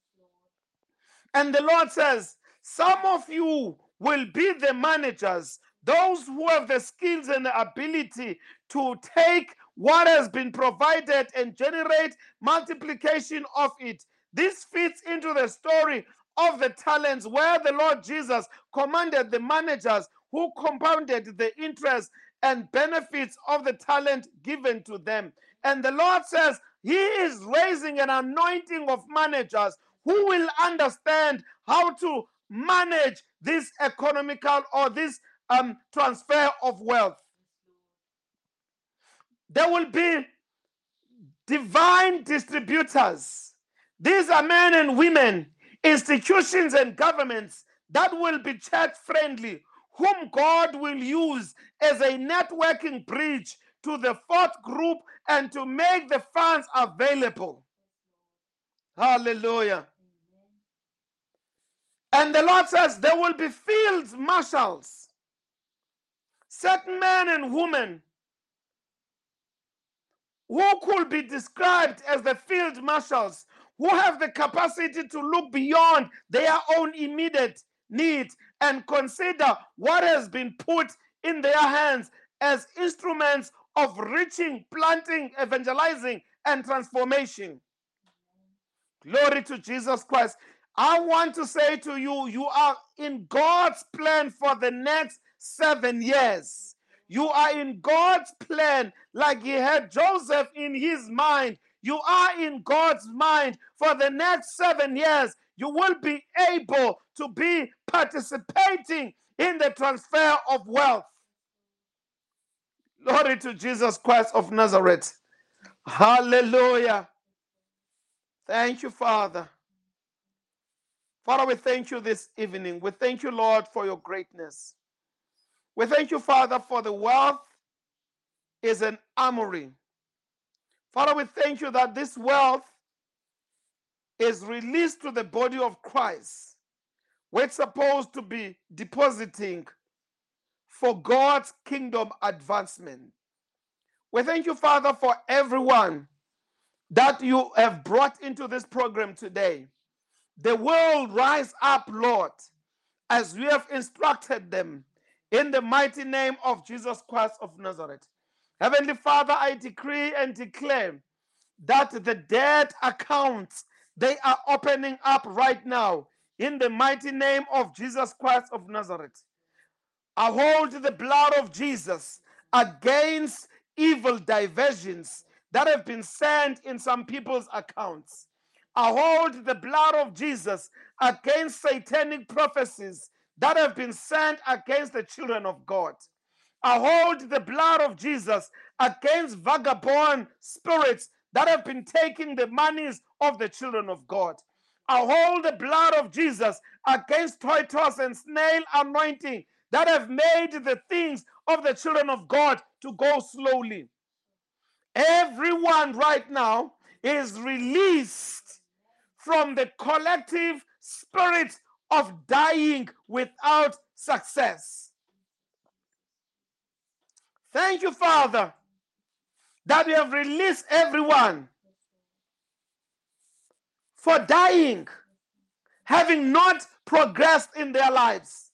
And the Lord says, some of you will be the managers, those who have the skills and the ability to take what has been provided and generate multiplication of it. This fits into the story of the talents, where the Lord Jesus commanded the managers who compounded the interest and benefits of the talent given to them. And the Lord says he is raising an anointing of managers who will understand how to manage this economical or this um, transfer of wealth. There will be divine distributors. These are men and women, institutions and governments that will be church-friendly, whom God will use as a networking bridge to the fourth group and to make the funds available. Hallelujah. And the Lord says there will be field marshals, certain men and women who could be described as the field marshals, who have the capacity to look beyond their own immediate needs and consider what has been put in their hands as instruments of reaching, planting, evangelizing, and transformation. Glory to Jesus Christ. I want to say to you, you are in God's plan for the next seven years. You are in God's plan, like he had Joseph in his mind. You are in God's mind for the next seven years. You will be able to be participating in the transfer of wealth. Glory to Jesus Christ of Nazareth. Hallelujah. Thank you, Father. Father, we thank you this evening. We thank you, Lord, for your greatness. We thank you, Father, for the wealth is an armory. Father, we thank you that this wealth is released to the body of Christ. We're supposed to be depositing for God's kingdom advancement. We thank you, Father, for everyone that you have brought into this program today. They will rise up, Lord, as we have instructed them, in the mighty name of Jesus Christ of Nazareth. Heavenly Father, I decree and declare that the debt accounts, they are opening up right now in the mighty name of Jesus Christ of Nazareth. I hold the blood of Jesus against evil diversions that have been sent in some people's accounts. I hold the blood of Jesus against satanic prophecies that have been sent against the children of God. I hold the blood of Jesus against vagabond spirits that have been taking the monies of the children of God. I hold the blood of Jesus against tortoise and snail anointing that have made the things of the children of God to go slowly. Everyone right now is released from the collective spirit of dying without success. Thank you, Father, that you have released everyone for dying, having not progressed in their lives.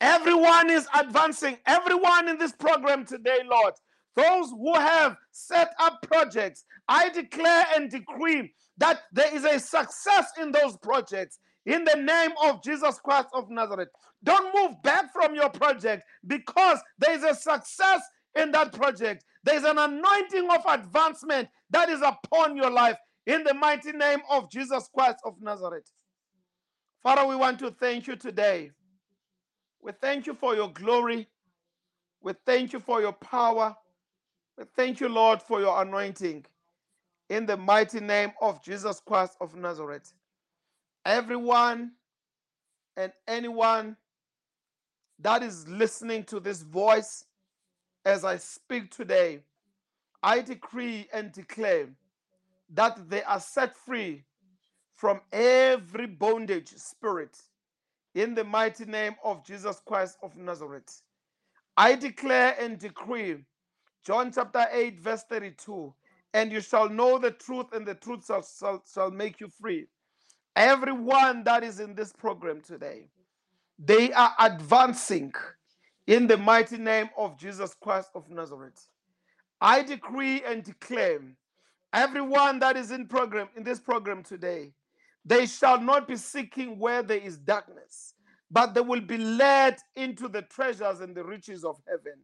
Everyone is advancing. Everyone in this program today, Lord, those who have set up projects, I declare and decree that there is a success in those projects in the name of Jesus Christ of Nazareth. Don't move back from your project, because there is a success in that project. There is an anointing of advancement that is upon your life in the mighty name of Jesus Christ of Nazareth. Father, we want to thank you today. We thank you for your glory. We thank you for your power. We thank you, Lord, for your anointing. in the mighty name of Jesus Christ of Nazareth. Everyone and anyone that is listening to this voice as I speak today, I decree and declare that they are set free from every bondage spirit in the mighty name of Jesus Christ of Nazareth. I declare and decree John chapter eight verse thirty-two, and you shall know the truth, and the truth shall, shall, shall make you free. Everyone that is in this program today, they are advancing in the mighty name of Jesus Christ of Nazareth. I decree and declare everyone that is in program in this program today, they shall not be seeking where there is darkness, but they will be led into the treasures and the riches of heaven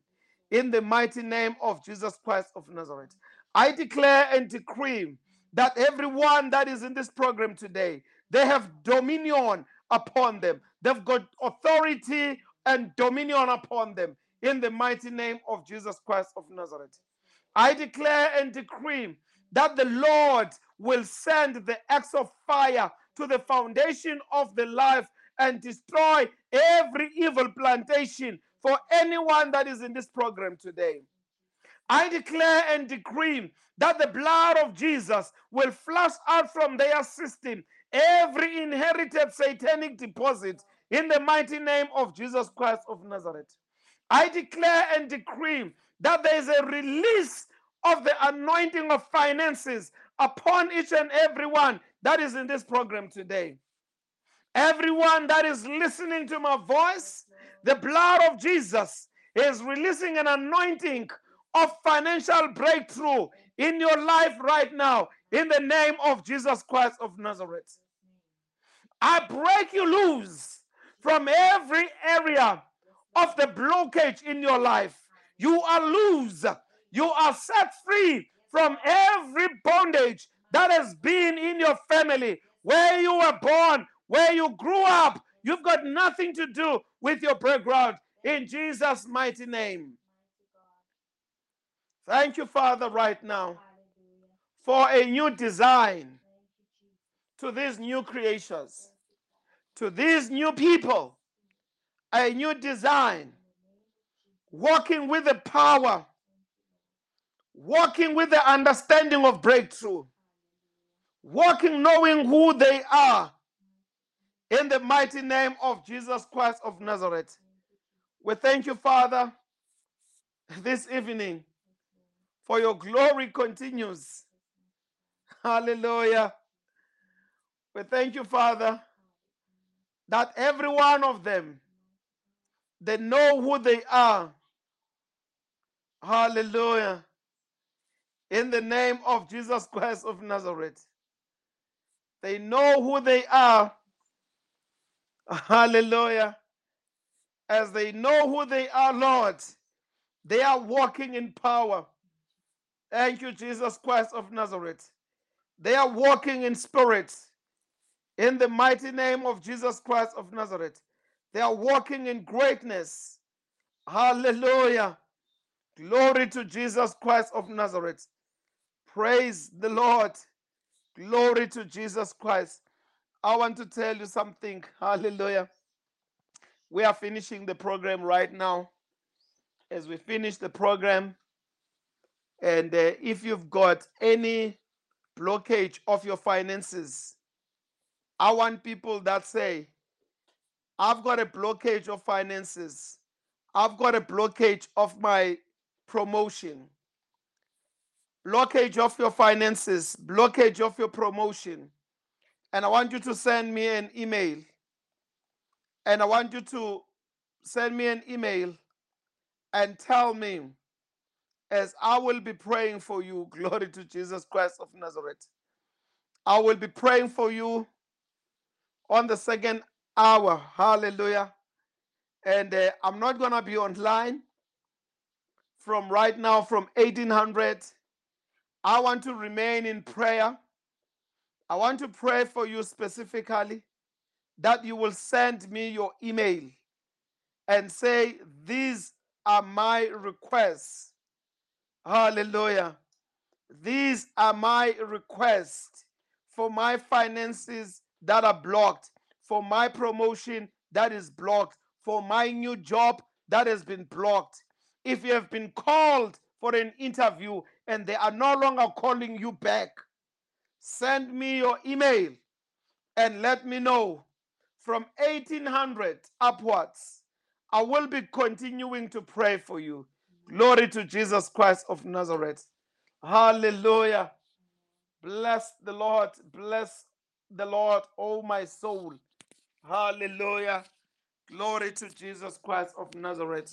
in the mighty name of Jesus Christ of Nazareth. I declare and decree that everyone that is in this program today, they have dominion upon them. They've got authority and dominion upon them in the mighty name of Jesus Christ of Nazareth. I declare and decree that the Lord will send the axe of fire to the foundation of the life and destroy every evil plantation for anyone that is in this program today. I declare and decree that the blood of Jesus will flush out from their system every inherited satanic deposit in the mighty name of Jesus Christ of Nazareth. I declare and decree that there is a release of the anointing of finances upon each and everyone that is in this program today. Everyone that is listening to my voice, the blood of Jesus is releasing an anointing of financial breakthrough in your life right now, in the name of Jesus Christ of Nazareth. I break you loose from every area of the blockage in your life. You are loose. You are set free from every bondage that has been in your family, where you were born, where you grew up. You've got nothing to do with your background in Jesus' mighty name. Thank you, Father, right now for a new design to these new creations, to these new people, a new design, walking with the power, walking with the understanding of breakthrough, walking knowing who they are in the mighty name of Jesus Christ of Nazareth. We thank you, Father, this evening, for your glory continues. Hallelujah. We thank you, Father, that every one of them, they know who they are. Hallelujah. In the name of Jesus Christ of Nazareth, they know who they are. Hallelujah. As they know who they are, Lord, they are walking in power. Thank you, Jesus Christ of Nazareth. They are walking in spirit. In the mighty name of Jesus Christ of Nazareth, they are walking in greatness. Hallelujah. Glory to Jesus Christ of Nazareth. Praise the Lord. Glory to Jesus Christ. I want to tell you something. Hallelujah. We are finishing the program right now. As we finish the program, and uh, if you've got any blockage of your finances, I want people that say, I've got a blockage of finances. I've got a blockage of my promotion. Blockage of your finances, blockage of your promotion. And I want you to send me an email. And I want you to send me an email and tell me, as I will be praying for you. Glory to Jesus Christ of Nazareth. I will be praying for you on the second hour. Hallelujah. And uh, I'm not going to be online from right now, from eighteen hundred. I want to remain in prayer. I want to pray for you specifically that you will send me your email and say, these are my requests. Hallelujah. These are my requests for my finances that are blocked, for my promotion that is blocked, for my new job that has been blocked. If you have been called for an interview and they are no longer calling you back, send me your email and let me know. From eighteen hundred upwards, I will be continuing to pray for you. Glory to Jesus Christ of Nazareth. Hallelujah. Bless the Lord. Bless the Lord, oh my soul. Hallelujah. Glory to Jesus Christ of Nazareth.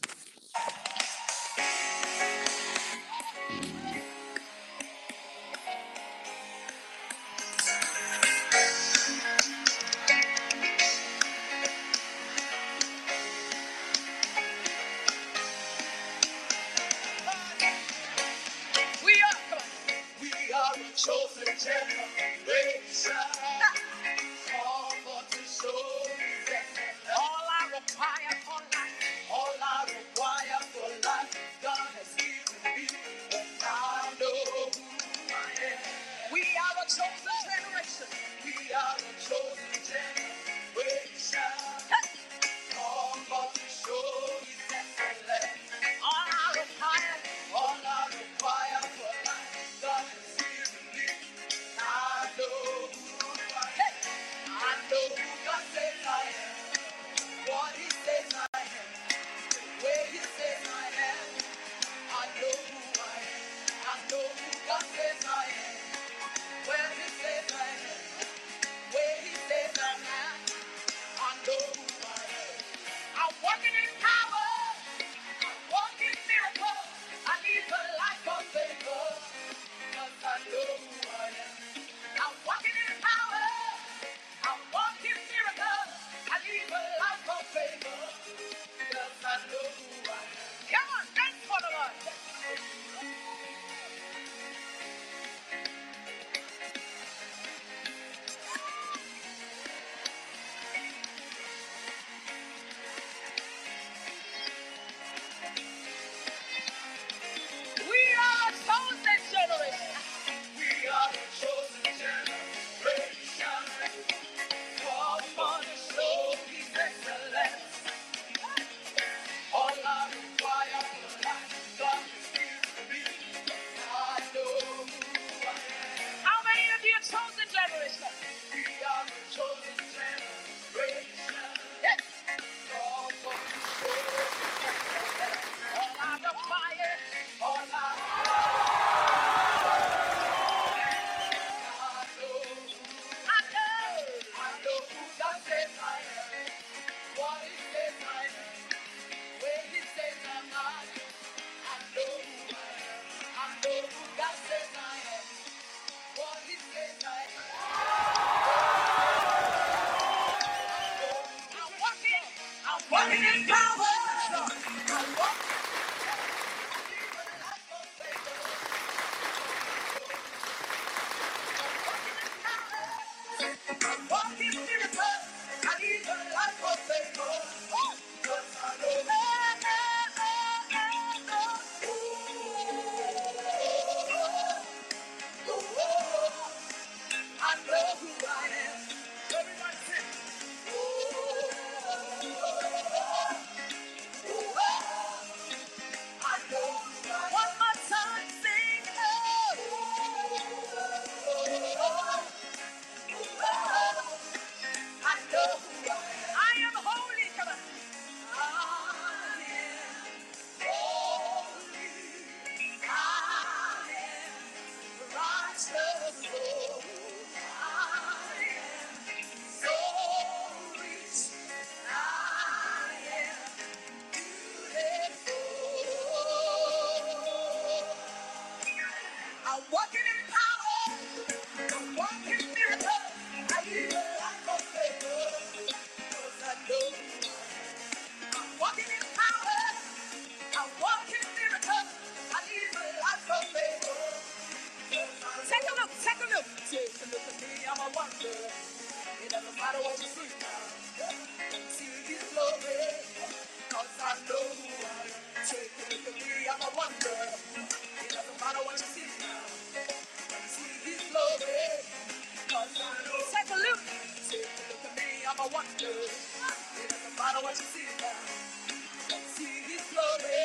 I'm a wonder. Doesn't matter what you see now. See his glory.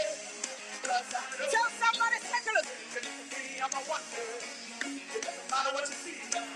Tell somebody, take a look. I'm a wonder. Doesn't matter what you see now.